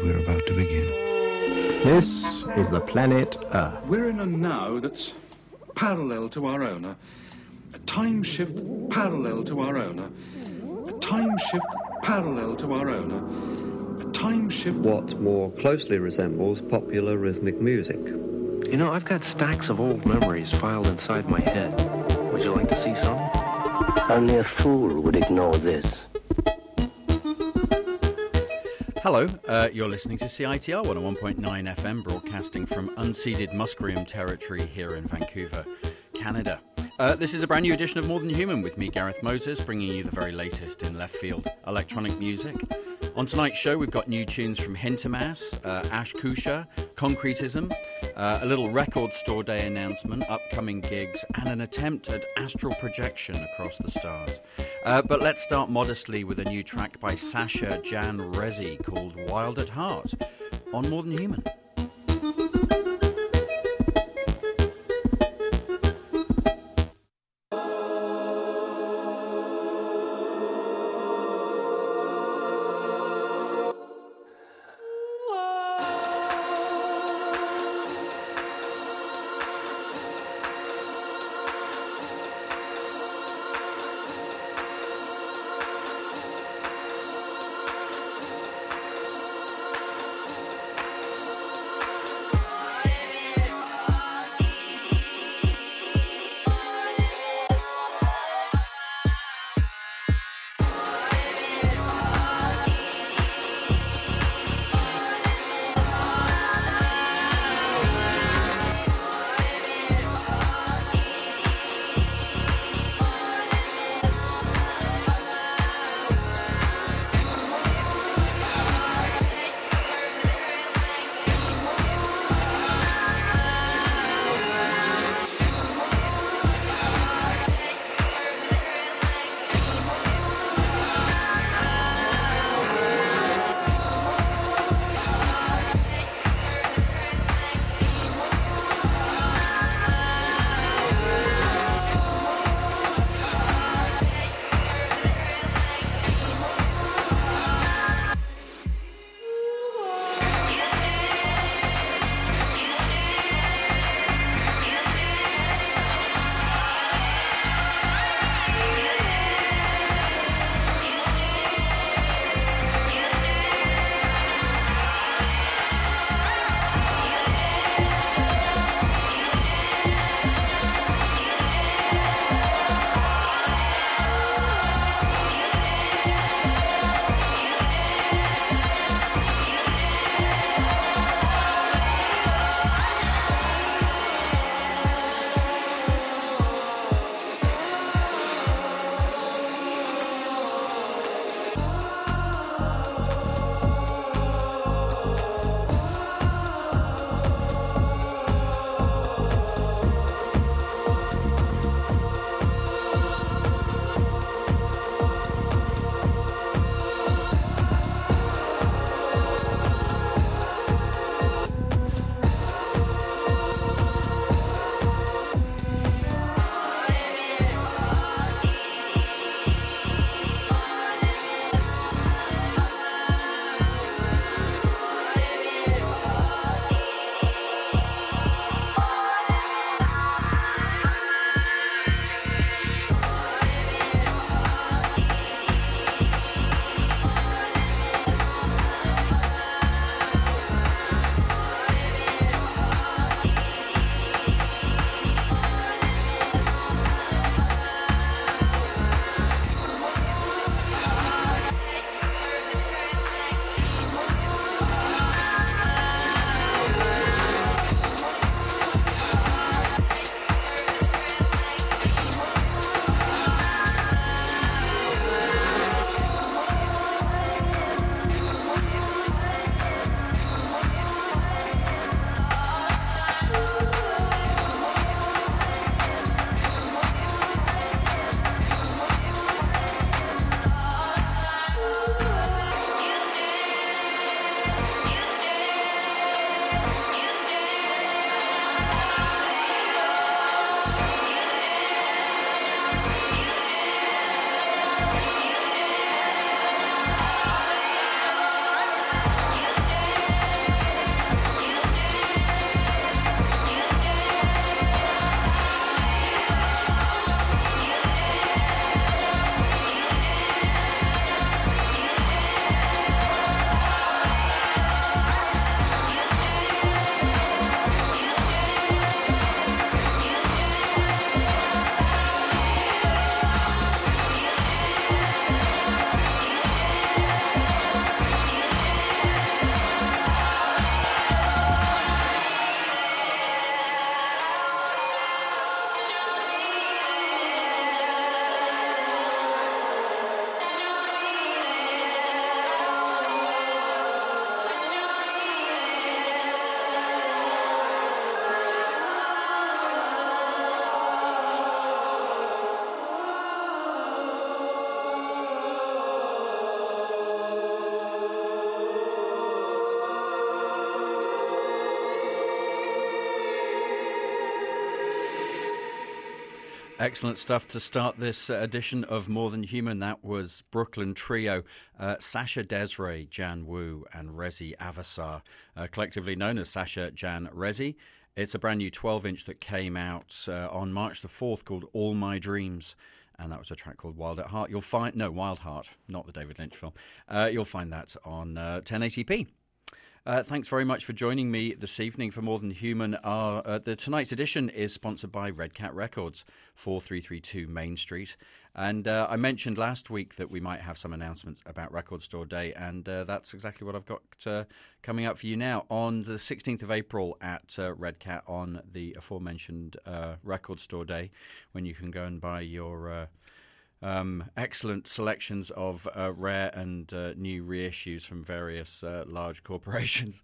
believe we're about to begin. This is the planet Earth. We're in a now that's parallel to our own. A time shift parallel to our own. A time shift parallel to our own. A time shift... What more closely resembles popular rhythmic music. You know, I've got stacks of old memories filed inside my head. Would you like to see some? Only a fool would ignore this. Hello, you're listening to CITR 101.9 FM, broadcasting from unceded Musqueam territory here in Vancouver, Canada. This is a brand new edition of More Than Human with me, Gareth Moses, bringing you the very latest in left field electronic music. On tonight's show, we've got new tunes from Hintermass, Ash Koosha, Concretism, a little record store day announcement, upcoming gigs, and an attempt at astral projection across the stars. But let's start modestly with a new track by Sasha Jan Rezi called Wild at Heart on More Than Human. Excellent stuff to start this edition of More Than Human. That was Brooklyn Trio, Sasha Desray, Jan Wu and Rezi Avasar, collectively known as Sasha Jan Rezi. It's a brand new 12-inch that came out on March the 4th called All My Dreams. And that was a track called Wild at Heart. You'll find... No, Wild Heart, not the David Lynch film. You'll find that on 1080p. Thanks very much for joining me this evening for More Than Human. Tonight's edition is sponsored by Red Cat Records, 4332 Main Street. And I mentioned last week that we might have some announcements about Record Store Day, and that's exactly what I've got coming up for you now. On the 16th of April at Red Cat on the aforementioned Record Store Day, when you can go and buy your... excellent selections of rare and new reissues from various large corporations.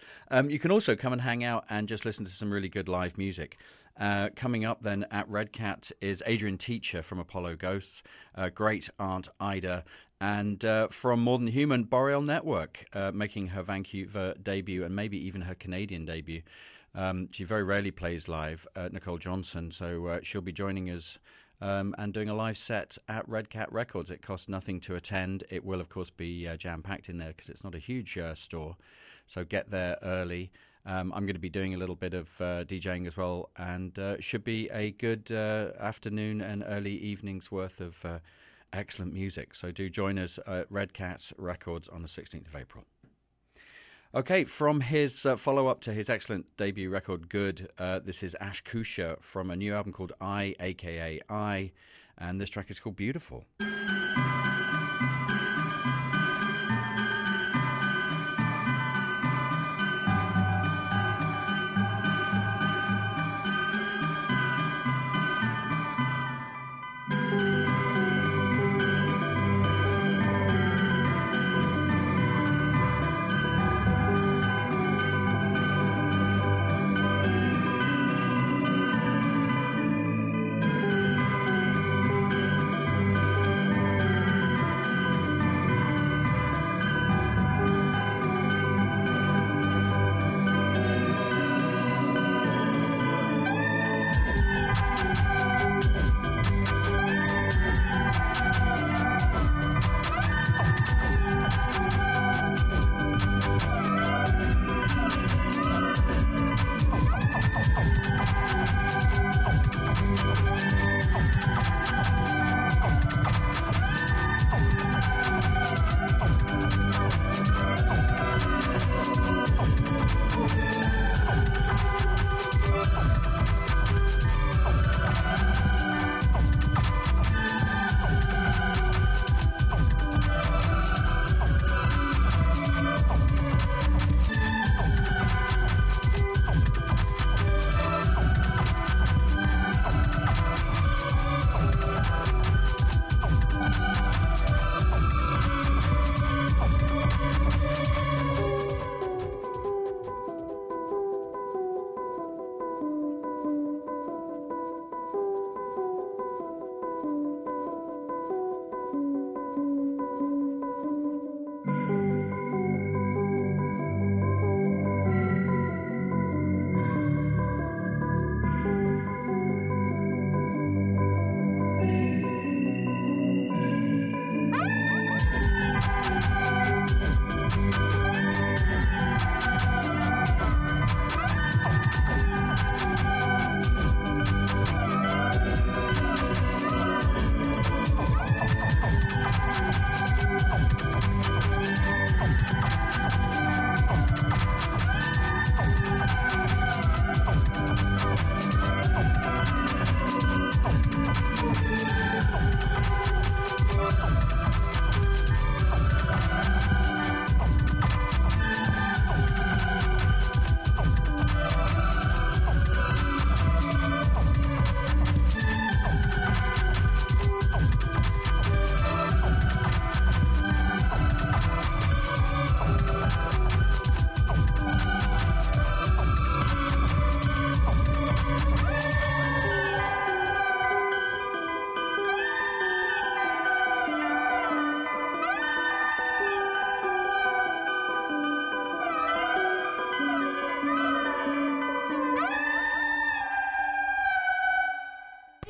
You can also come and hang out and just listen to some really good live music. Coming up then at Red Cat is Adrian Teacher from Apollo Ghosts, Great Aunt Ida, and from More Than Human, Boreal Network, making her Vancouver debut and maybe even her Canadian debut. She very rarely plays live, Nicole Johnson, so she'll be joining us and doing a live set at Red Cat Records. It costs nothing to attend. It will, of course, be jam-packed in there because it's not a huge store, so get there early. I'm going to be doing a little bit of DJing as well, and should be a good afternoon and early evening's worth of excellent music. So do join us at Red Cat Records on the 16th of April. Okay, from his follow-up to his excellent debut record, Good, this is Ash Koosha from a new album called I, a.k.a. I, and this track is called Beautiful.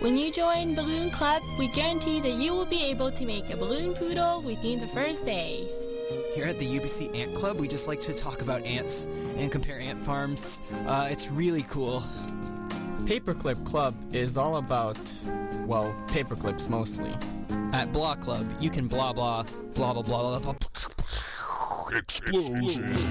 When you join Balloon Club, we guarantee that you will be able to make a balloon poodle within the first day. Here at the UBC Ant Club, we just like to talk about ants and compare ant farms. It's really cool. Paperclip Club is all about, well, paperclips mostly. At Blah Club, you can blah blah, blah blah blah blah blah. Explosions.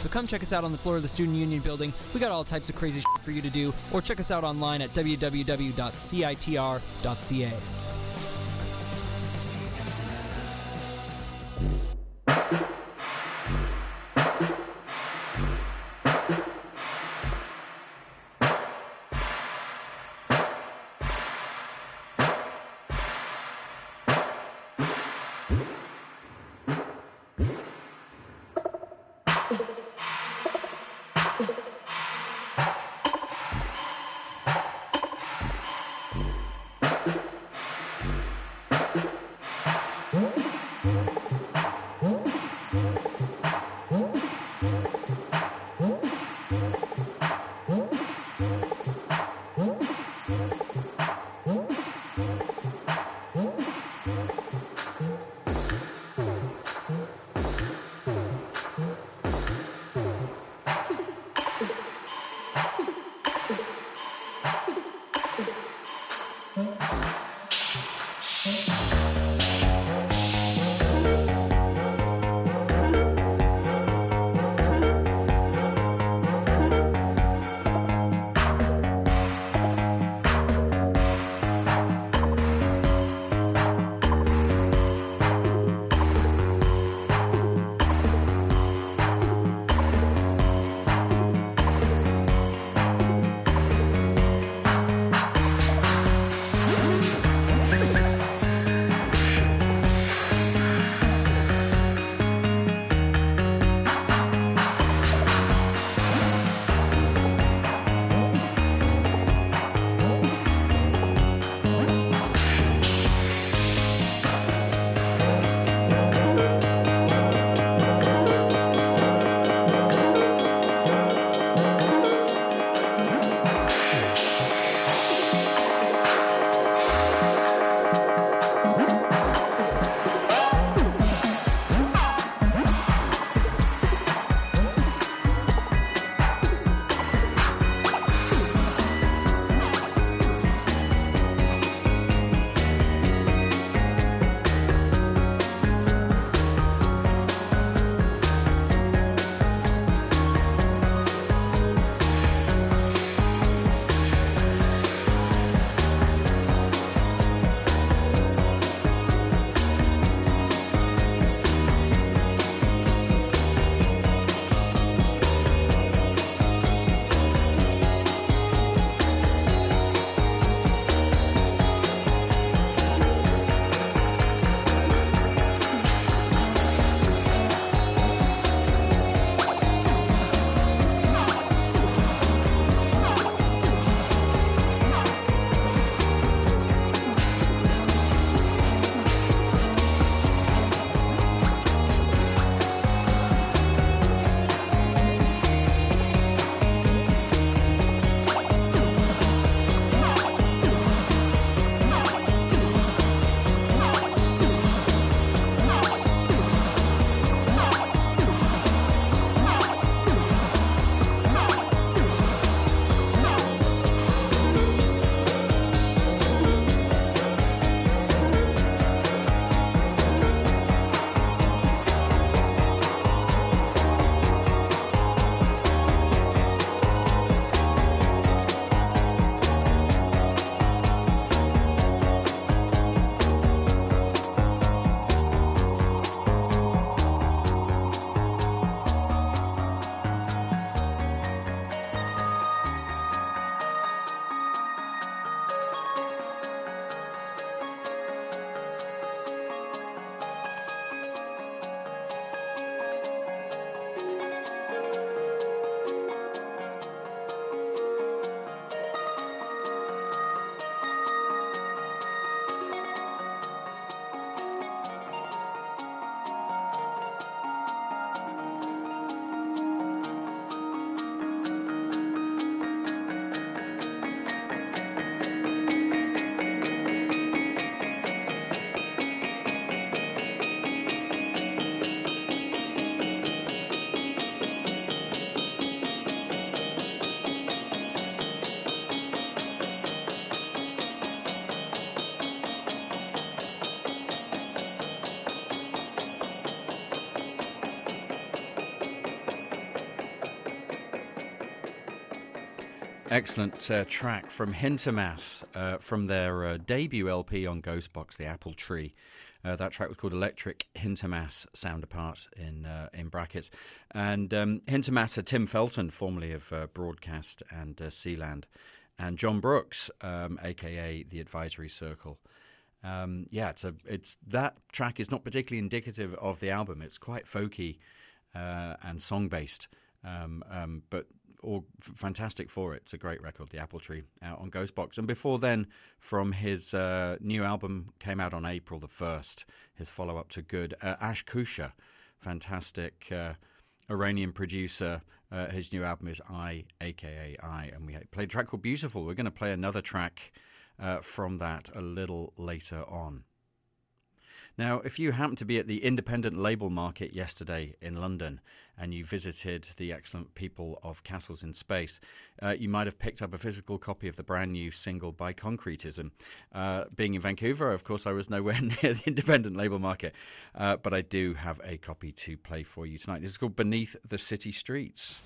So come check us out on the floor of the Student Union building. We got all types of crazy shit for you to do, or check us out online at www.citr.ca. Excellent track from Hintermass, from their debut LP on Ghostbox, The Apple Tree. That track was called Electric Hintermass, sound apart in brackets. And Hintermass are Tim Felton, formerly of Broadcast and Sealand, and John Brooks, a.k.a. The Advisory Circle. That track is not particularly indicative of the album. It's quite folky and song-based, but all fantastic for it. It's a great record, The Apple Tree, out on Ghostbox. And before then, from his new album, came out on April the 1st, his follow-up to Good, Ash Koosha, fantastic Iranian producer. His new album is I, a.k.a. I, and we played a track called Beautiful. We're going to play another track from that a little later on. Now, if you happened to be at the independent label market yesterday in London and you visited the excellent people of Castles in Space, you might have picked up a physical copy of the brand new single by Concretism. Being in Vancouver, of course, I was nowhere near the independent label market, but I do have a copy to play for you tonight. This is called Beneath the City Streets.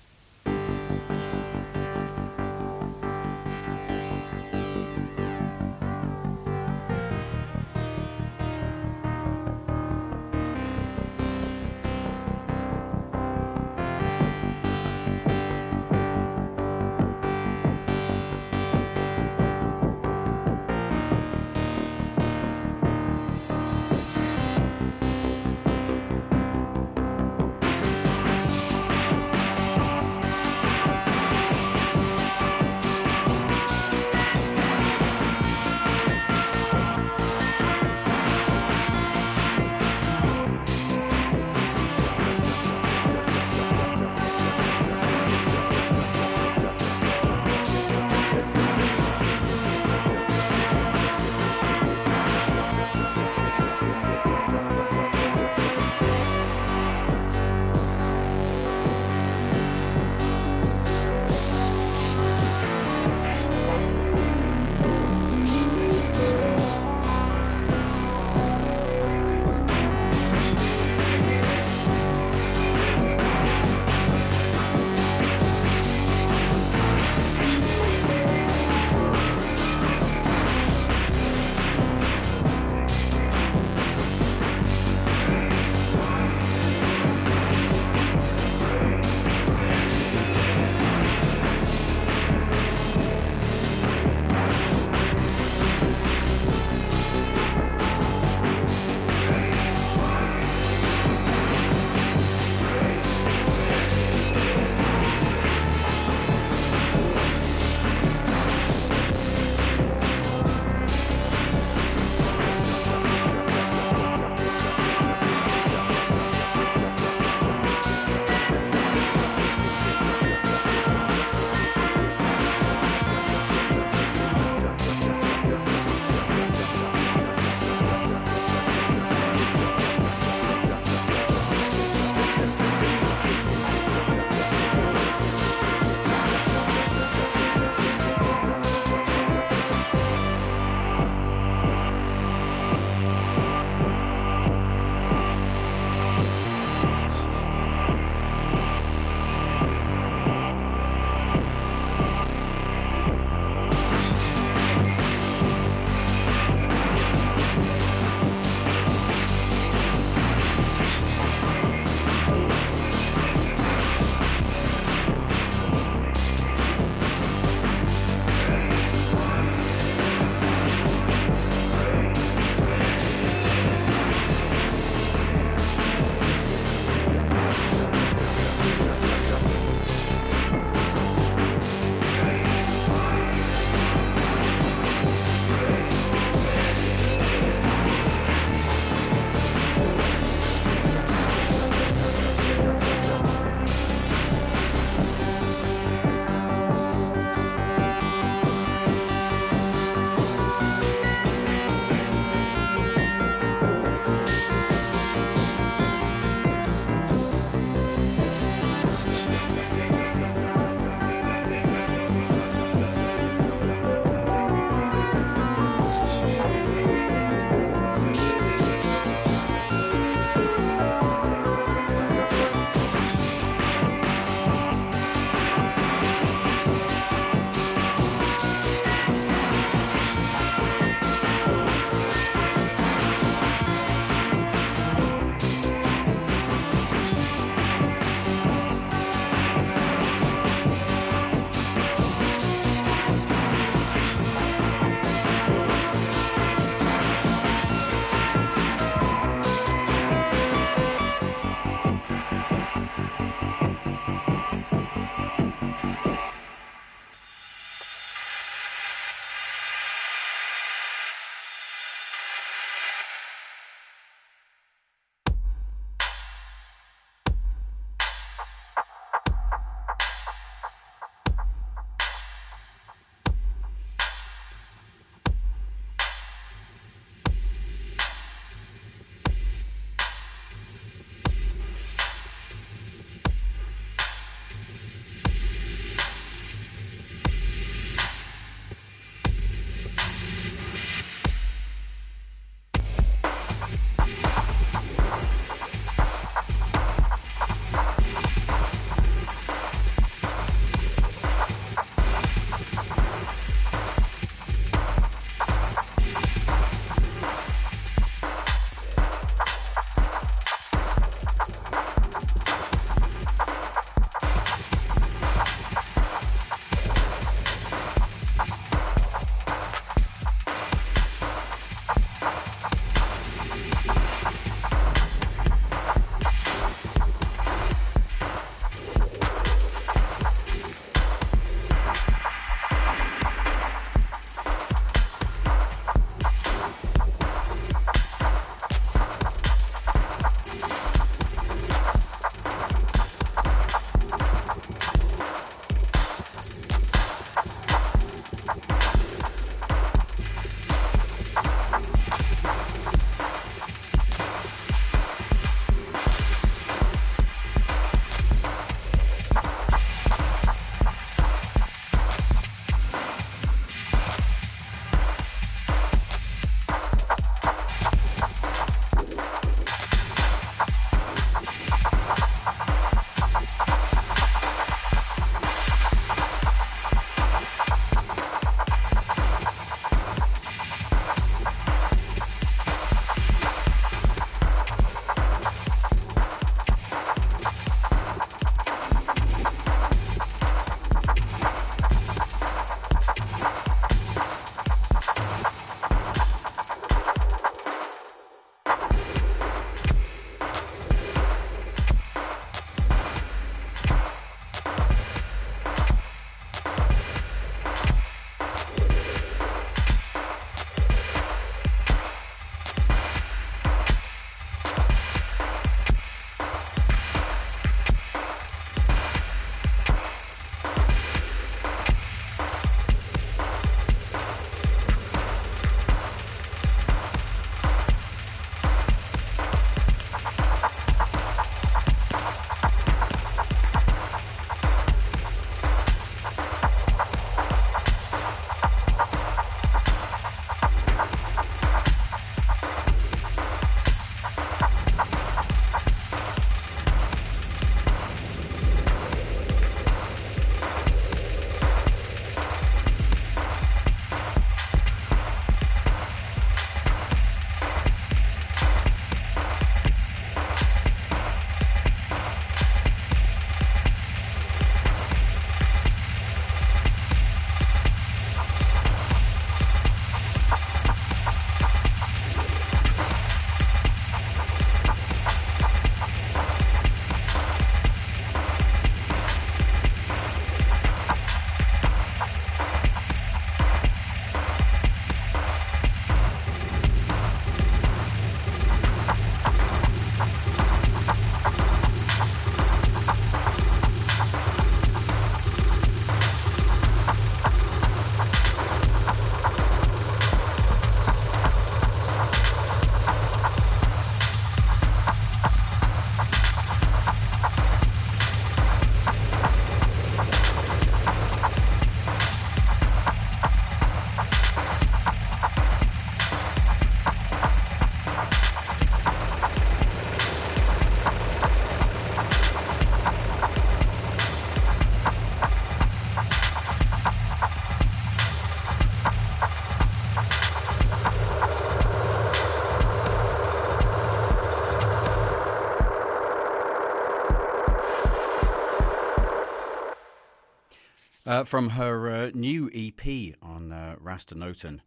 From her new EP on Raster-Noton,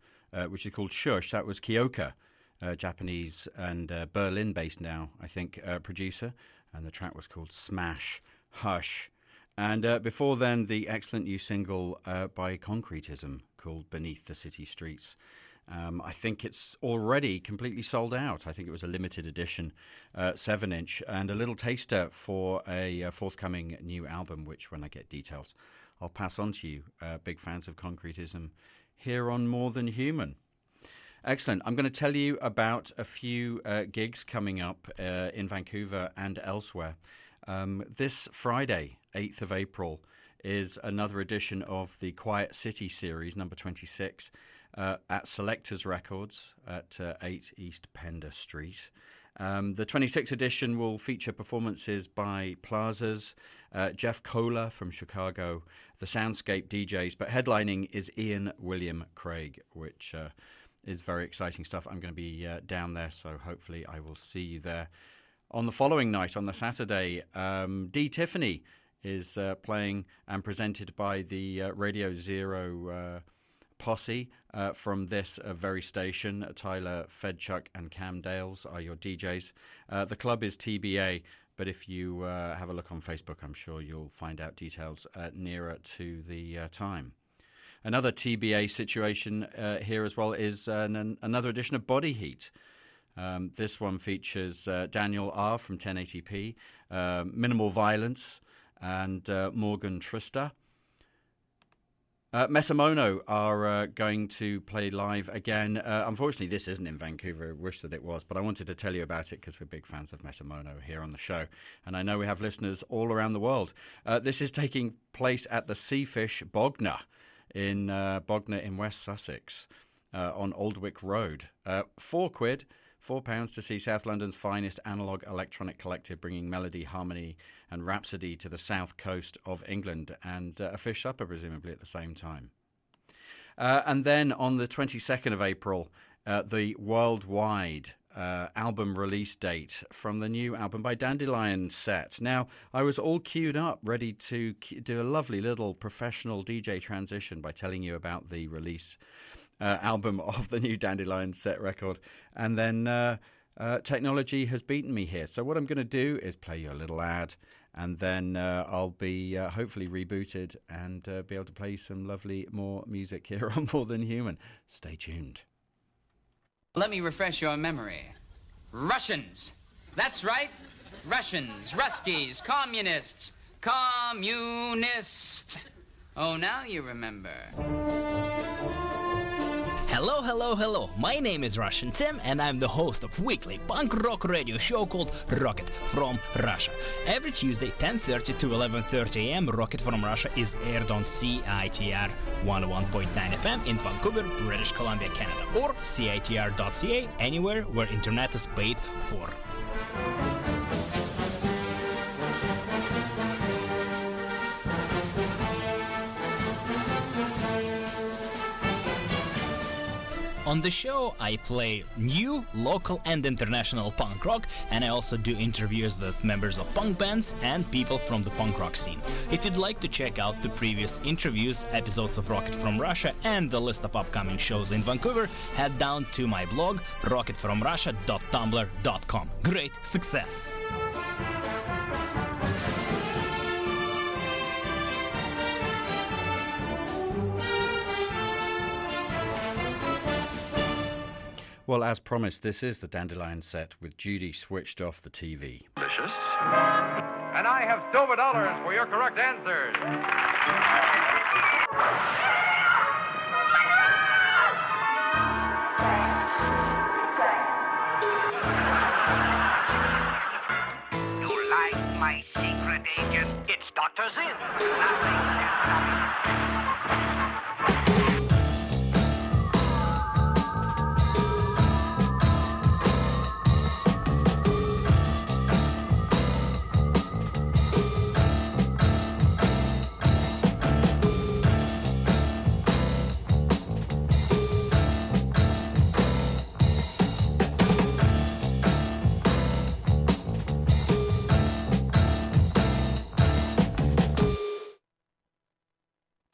which is called Shush, that was Kyoka, Japanese and Berlin-based now, I think, producer, and the track was called Smash Hush. And before then, the excellent new single by Concretism called Beneath the City Streets. I think it's already completely sold out. I think it was a limited edition 7-inch and a little taster for a forthcoming new album, which when I get details, I'll pass on to you. Big fans of Concretism here on More Than Human. Excellent. I'm going to tell you about a few gigs coming up in Vancouver and elsewhere. This Friday, 8th of April, is another edition of the Quiet City series, number 26, at Selectors Records at 8 East Pender Street. The 26th edition will feature performances by Plazas, Jeff Kohler from Chicago, the Soundscape DJs, but headlining is Ian William Craig, which is very exciting stuff. I'm going to be down there, so hopefully I will see you there. On the following night, on the Saturday, Dee Tiffany is playing and presented by the Radio Zero posse from this very station. Tyler Fedchuk and Cam Dales are your DJs. The club is TBA, but if you have a look on Facebook, I'm sure you'll find out details nearer to the time. Another TBA situation here as well is another edition of Body Heat. This one features Daniel R. from 1080p, Minimal Violence, and Morgan Trista. Mesamono are going to play live again. Unfortunately, this isn't in Vancouver. I wish that it was, but I wanted to tell you about it because we're big fans of Mesamono here on the show. And I know we have listeners all around the world. This is taking place at the Seafish Bognor in Bognor in West Sussex on Oldwick Road. £4 £4 to see South London's finest analogue electronic collective bringing melody, harmony and rhapsody to the south coast of England, and a fish supper presumably at the same time. And then on the 22nd of April, the worldwide album release date from the new album by Dandelion Set. Now, I was all queued up, ready to do a lovely little professional DJ transition by telling you about the release album of the new Dandelion Set record. And then technology has beaten me here. So what I'm going to do is play you a little ad, and then I'll be hopefully rebooted and be able to play some lovely more music here on More Than Human. Stay tuned. Let me refresh your memory. Russians. That's right. Russians, Ruskies, communists, communists. Oh, now you remember. Hello, hello, hello. My name is Russian Tim, and I'm the host of weekly punk rock radio show called Rocket from Russia. Every Tuesday, 10:30 to 11:30 a.m., Rocket from Russia is aired on CITR 101.9 FM in Vancouver, British Columbia, Canada, or CITR.ca, anywhere where internet is paid for. On the show, I play new, local and international punk rock, and I also do interviews with members of punk bands and people from the punk rock scene. If you'd like to check out the previous interviews, episodes of Rocket from Russia and the list of upcoming shows in Vancouver, head down to my blog rocketfromrussia.tumblr.com. Great success! Well, as promised, this is the Dandelion Set with Judy switched off the TV. Delicious. And I have $silver for your correct answers. You like my secret agent? It's Dr. Zinn. Nothing.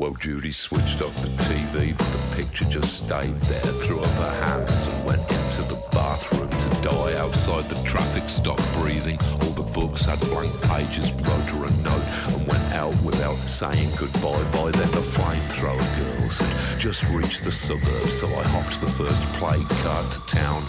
While Judy switched off the TV, the picture just stayed there, threw up her hands and went into the bathroom to die. Outside, the traffic stopped breathing. All the books had blank pages, wrote her a note and went out without saying goodbye. By then, the flamethrower girls had just reached the suburbs, so I hopped the first play card to town.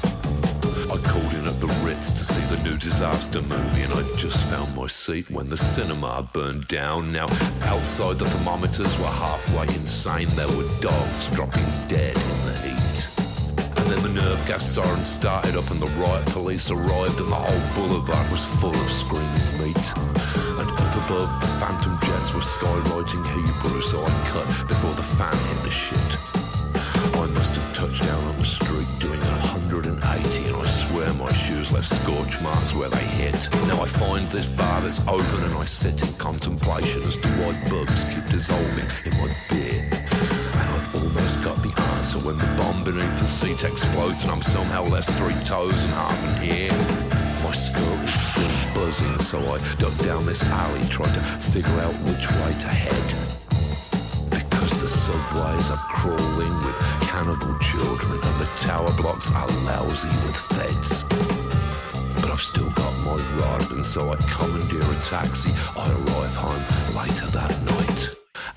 I called in at the Ritz to see the new disaster movie, and I just found my seat when the cinema burned down. Now, outside, the thermometers were halfway insane. There were dogs dropping dead in the heat. And then the nerve gas siren started up and the riot police arrived and the whole boulevard was full of screaming meat. And up above, the phantom jets were skylighting Hebrew, so I cut before the fan hit the shit. I must have touched down on the street doing 180, and I swear my shoes left scorch marks where they hit. Now I find this bar that's open and I sit in contemplation as the white bugs keep dissolving in my beer. And I've almost got the answer when the bomb beneath the seat explodes and I'm somehow less three toes and half an ear. My skull is still buzzing, so I dug down this alley trying to figure out which way to head. The subways are crawling with cannibal children and the tower blocks are lousy with feds. But I've still got my rod, and so I commandeer a taxi. I arrive home later that night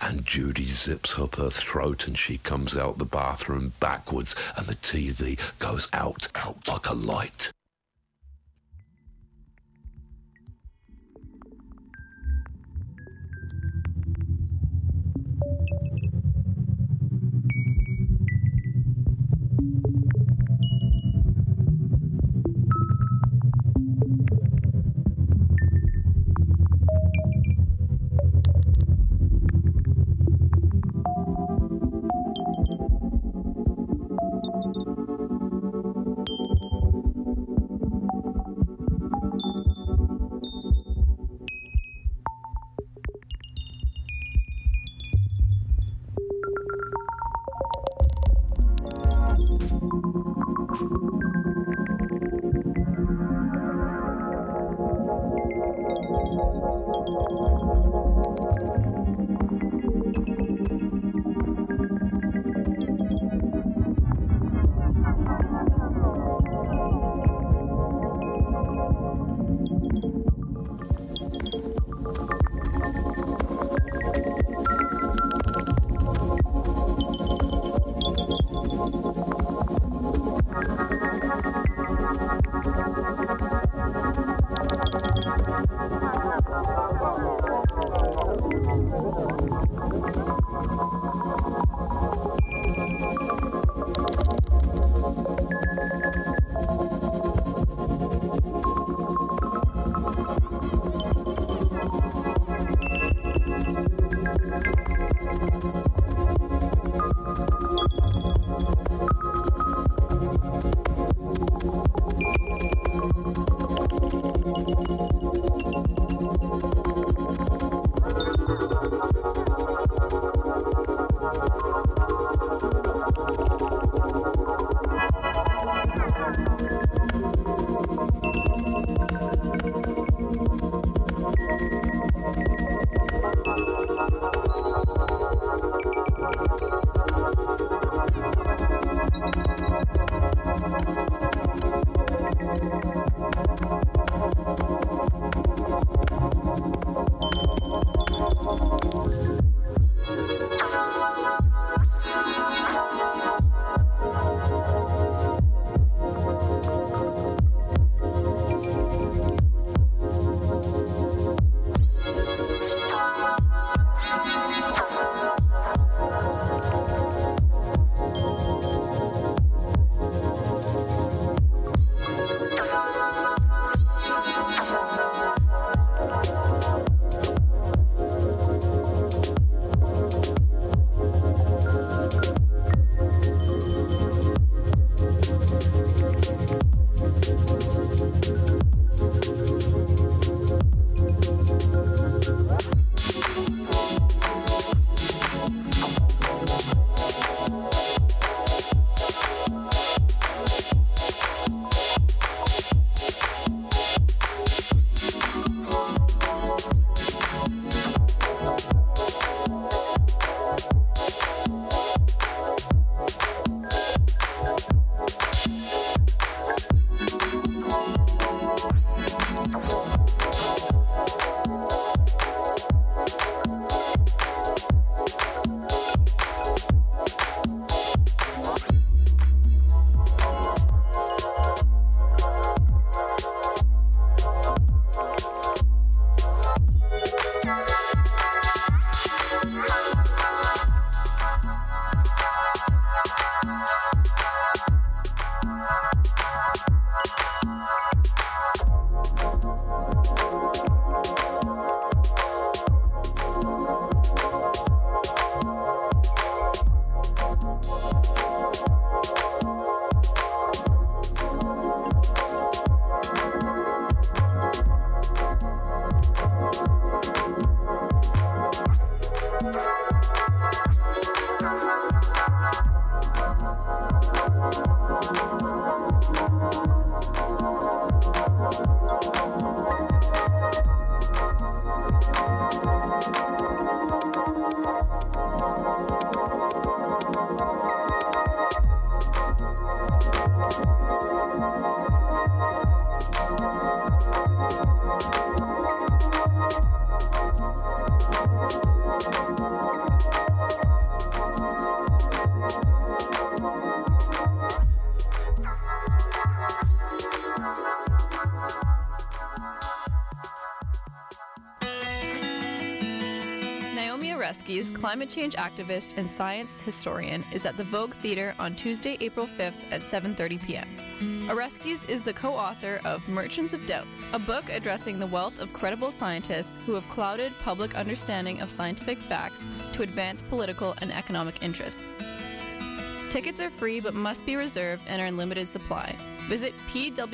and Judy zips up her throat and she comes out the bathroom backwards and the TV goes out like a light. Oreskes, climate change activist and science historian, is at the Vogue Theater on Tuesday, April 5th at 7:30 p.m. Oreskes is the co-author of Merchants of Doubt, a book addressing the wealth of credible scientists who have clouded public understanding of scientific facts to advance political and economic interests. Tickets are free but must be reserved and are in limited supply. Visit pwias.ubc.ca.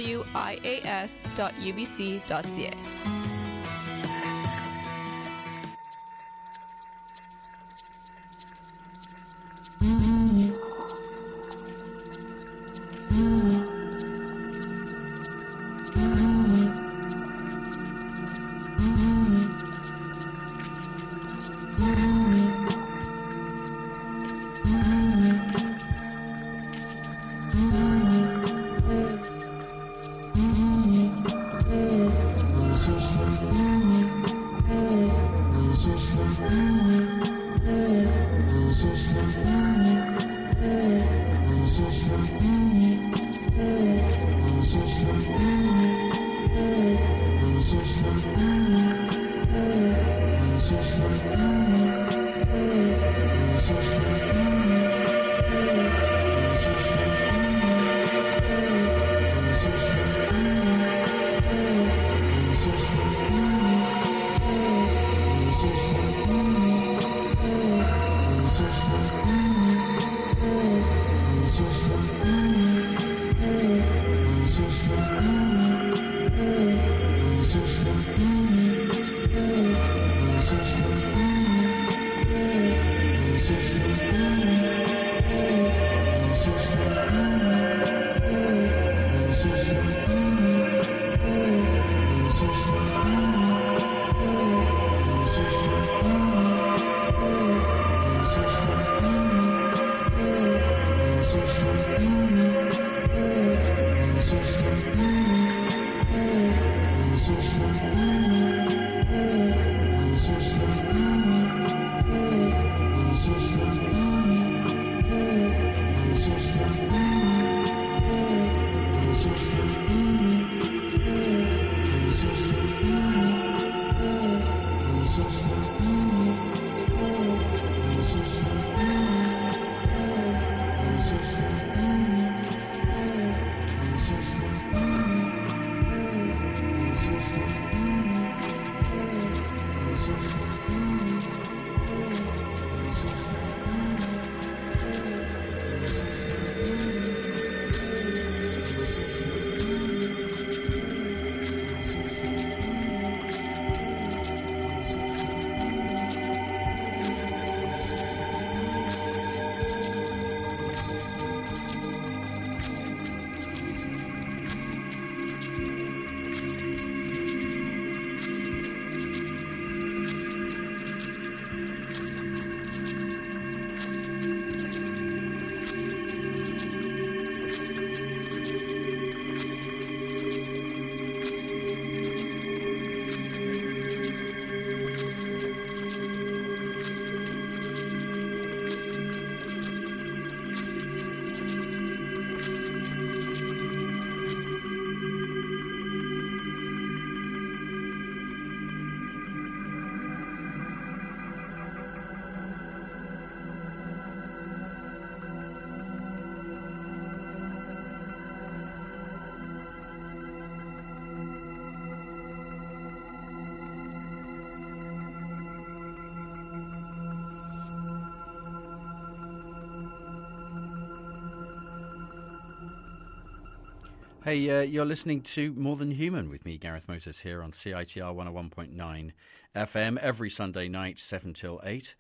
Hey, you're listening to More Than Human with me, Gareth Moses, here on CITR 101.9 FM every Sunday night, 7 till 8.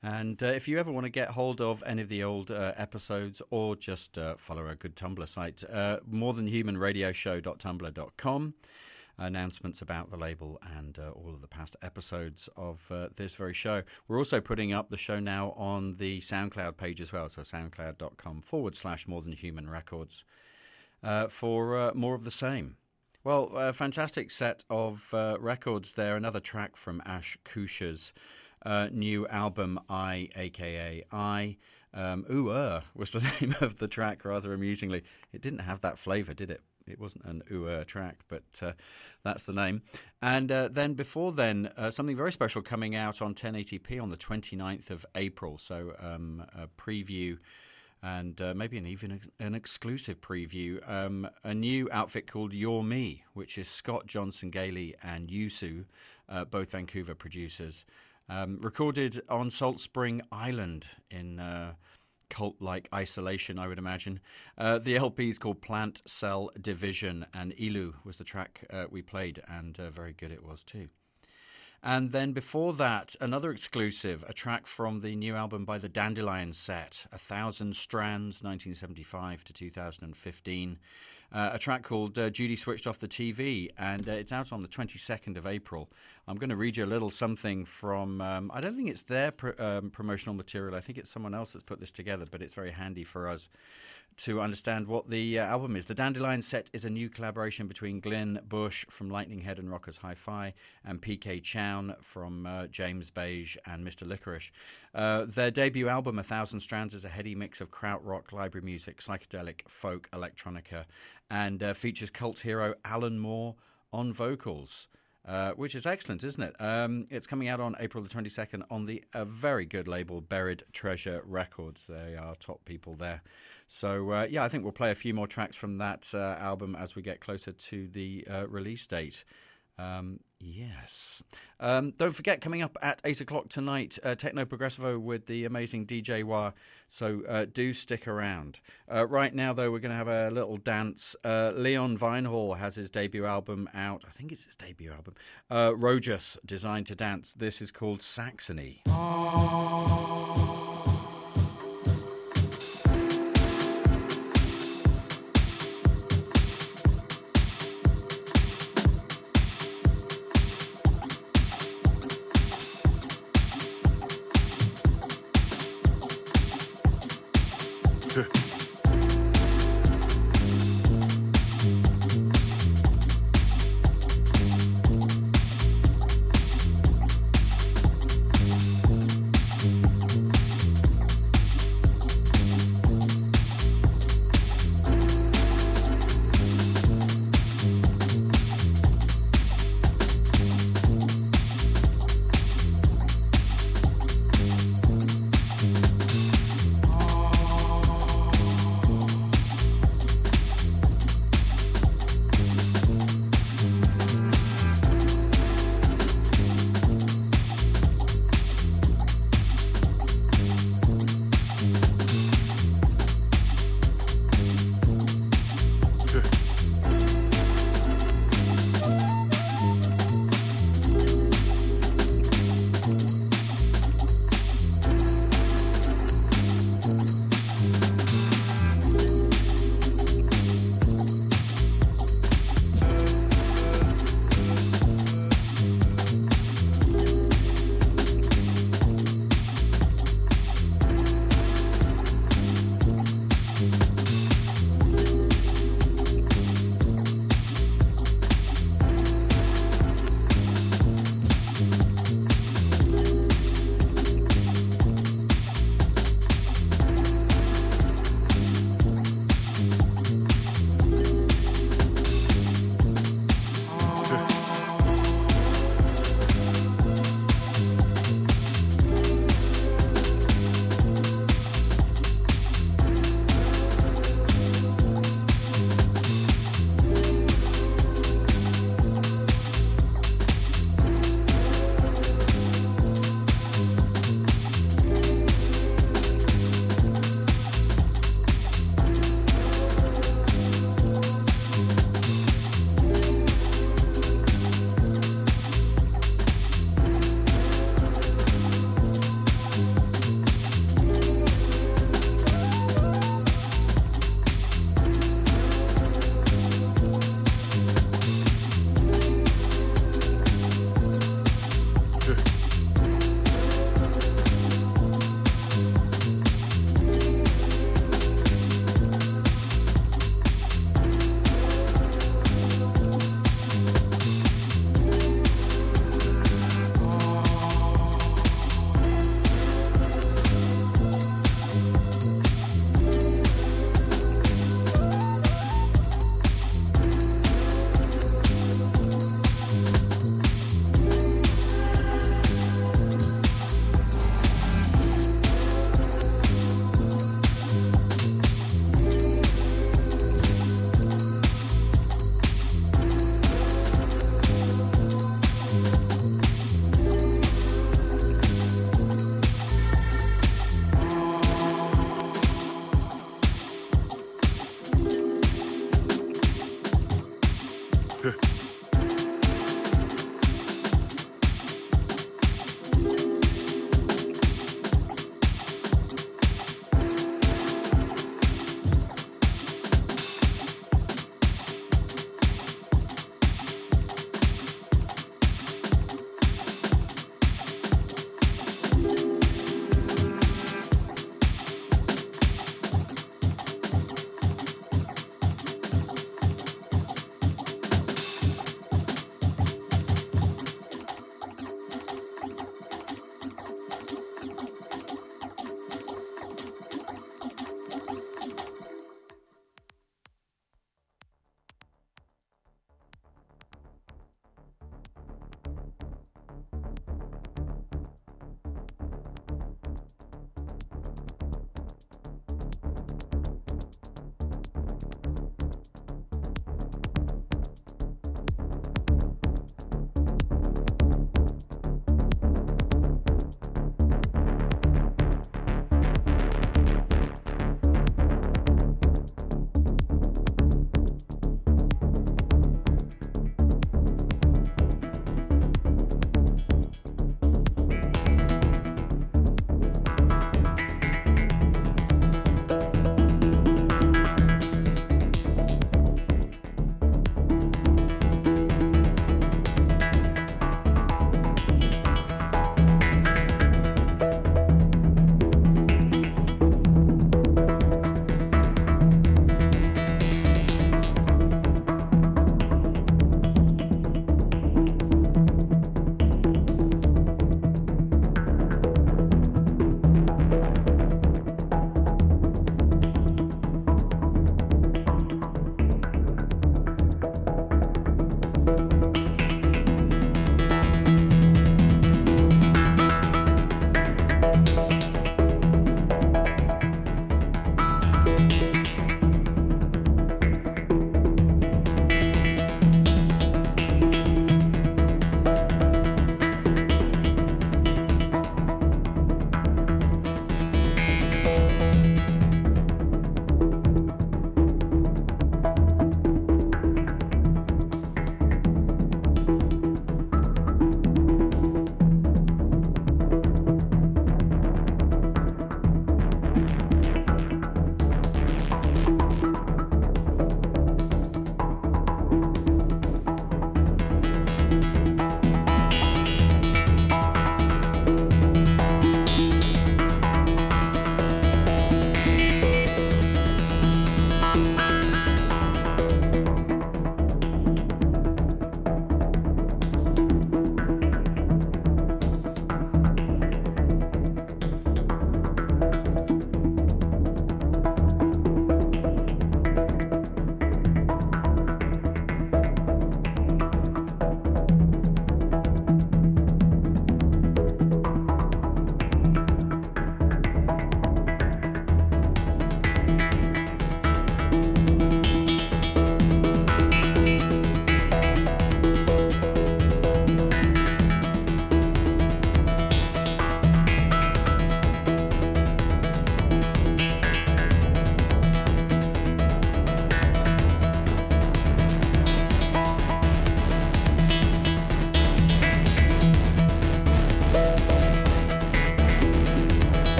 And if you ever want to get hold of any of the old episodes or just follow a good Tumblr site, morethanhumanradioshow.tumblr.com. Announcements about the label and all of the past episodes of this very show. We're also putting up the show now on the SoundCloud page as well, so soundcloud.com/morethanhumanrecords. For more of the same. Well, a fantastic set of records there. Another track from Ash Koosha's new album, I, a.k.a. I. Was the name of the track, rather amusingly. It didn't have that flavour, did it? It wasn't an ooh track, but that's the name. And then before then, something very special coming out on 1080p on the 29th of April. So a preview and maybe even an exclusive preview. A new outfit called You're Me, which is Scott Johnson-Gailey and Yusu, both Vancouver producers, recorded on Salt Spring Island in... cult-like isolation, I would imagine. The LP is called Plant Cell Division, and Ilu was the track we played, and very good it was too. And then before that, another exclusive, a track from the new album by the Dandelion set, A Thousand Strands, 1975 to 2015. A track called Judy Switched Off the TV, and it's out on the 22nd of April. I'm going to read you a little something from, I don't think it's their promotional material. I think it's someone else that's put this together, but it's very handy for us to understand what the album is. The Dandelion set is a new collaboration between Glyn Bush from Lightning Head and Rockers Hi-Fi and PK Chown from James Beige and Mr. Licorice. Their debut album, A Thousand Strands, is a heady mix of krautrock, library music, psychedelic, folk, electronica, and features cult hero Alan Moore on vocals, which is excellent, isn't it? It's coming out on April the 22nd on the very good label Buried Treasure Records. They are top people there. So, yeah, I think we'll play a few more tracks from that album as we get closer to the release date. Yes. Don't forget, coming up at 8 o'clock tonight, Techno Progressivo with the amazing DJ Wah, so do stick around. Right now, though, we're going to have a little dance. Leon Vinehall has his debut album out. I think it's his debut album. Rogus, Designed to Dance. This is called Saxony.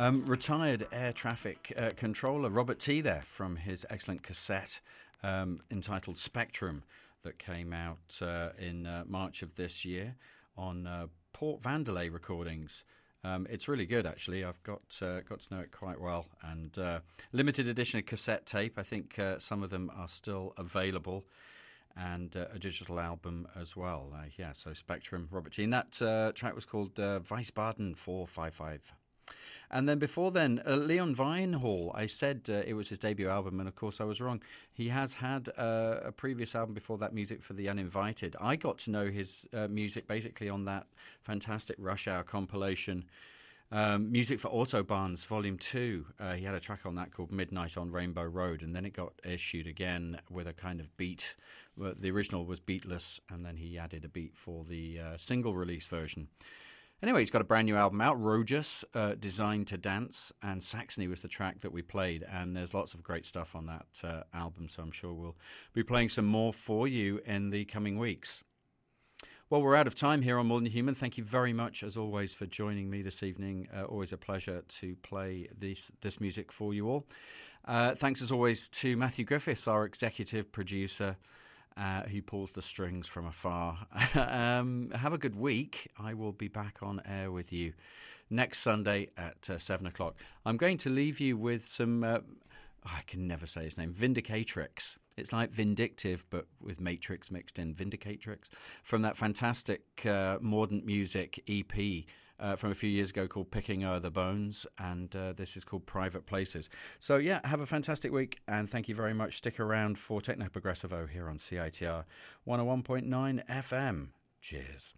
Retired air traffic controller Robert T there from his excellent cassette entitled Spectrum that came out in March of this year on Port Vandelay Recordings. It's really good, actually. I've got to know it quite well. And limited edition cassette tape. I think some of them are still available. And a digital album as well. Yeah, so Spectrum, Robert T. And that track was called Wiesbaden 455. And then before then, Leon Weinhall. I said it was his debut album, and of course I was wrong. He has had a previous album before that, Music for the Uninvited. I got to know his music basically on that fantastic Rush Hour compilation, Music for Autobahns, Volume 2. He had a track on that called Midnight on Rainbow Road, and then it got issued again with a kind of beat. The original was beatless, and then he added a beat for the single release version. Anyway, he's got a brand new album out, Rogus, Designed to Dance, and Saxony was the track that we played, and there's lots of great stuff on that album, so I'm sure we'll be playing some more for you in the coming weeks. Well, we're out of time here on More Than Human. Thank you very much, as always, for joining me this evening. Always a pleasure to play this music for you all. Thanks, as always, to Matthew Griffiths, our executive producer, who pulls the strings from afar. Have a good week. I will be back on air with you next Sunday at 7 o'clock. I'm going to leave you with some, I can never say his name, Vindicatrix. It's like Vindictive, but with Matrix mixed in. Vindicatrix, from that fantastic Mordant Music EP from a few years ago called Picking O'er the Bones, and this is called Private Places. So, yeah, have a fantastic week, and thank you very much. Stick around for Techno Progressivo here on CITR 101.9 FM. Cheers.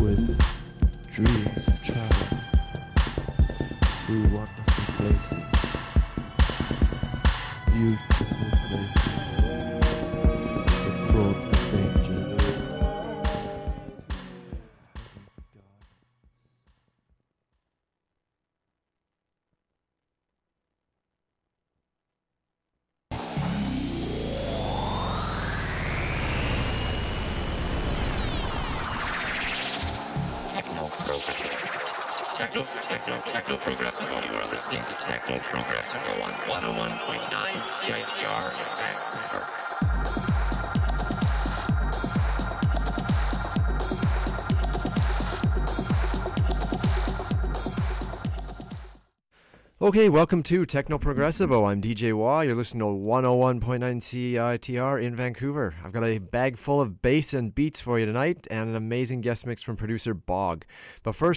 With space of travel through wonderful places, beautiful places, but fraught with danger. Okay, welcome to Techno Progressivo. I'm DJ Wah. You're listening to 101.9 CITR in Vancouver. I've got a bag full of bass and beats for you tonight and an amazing guest mix from producer Bog. But first,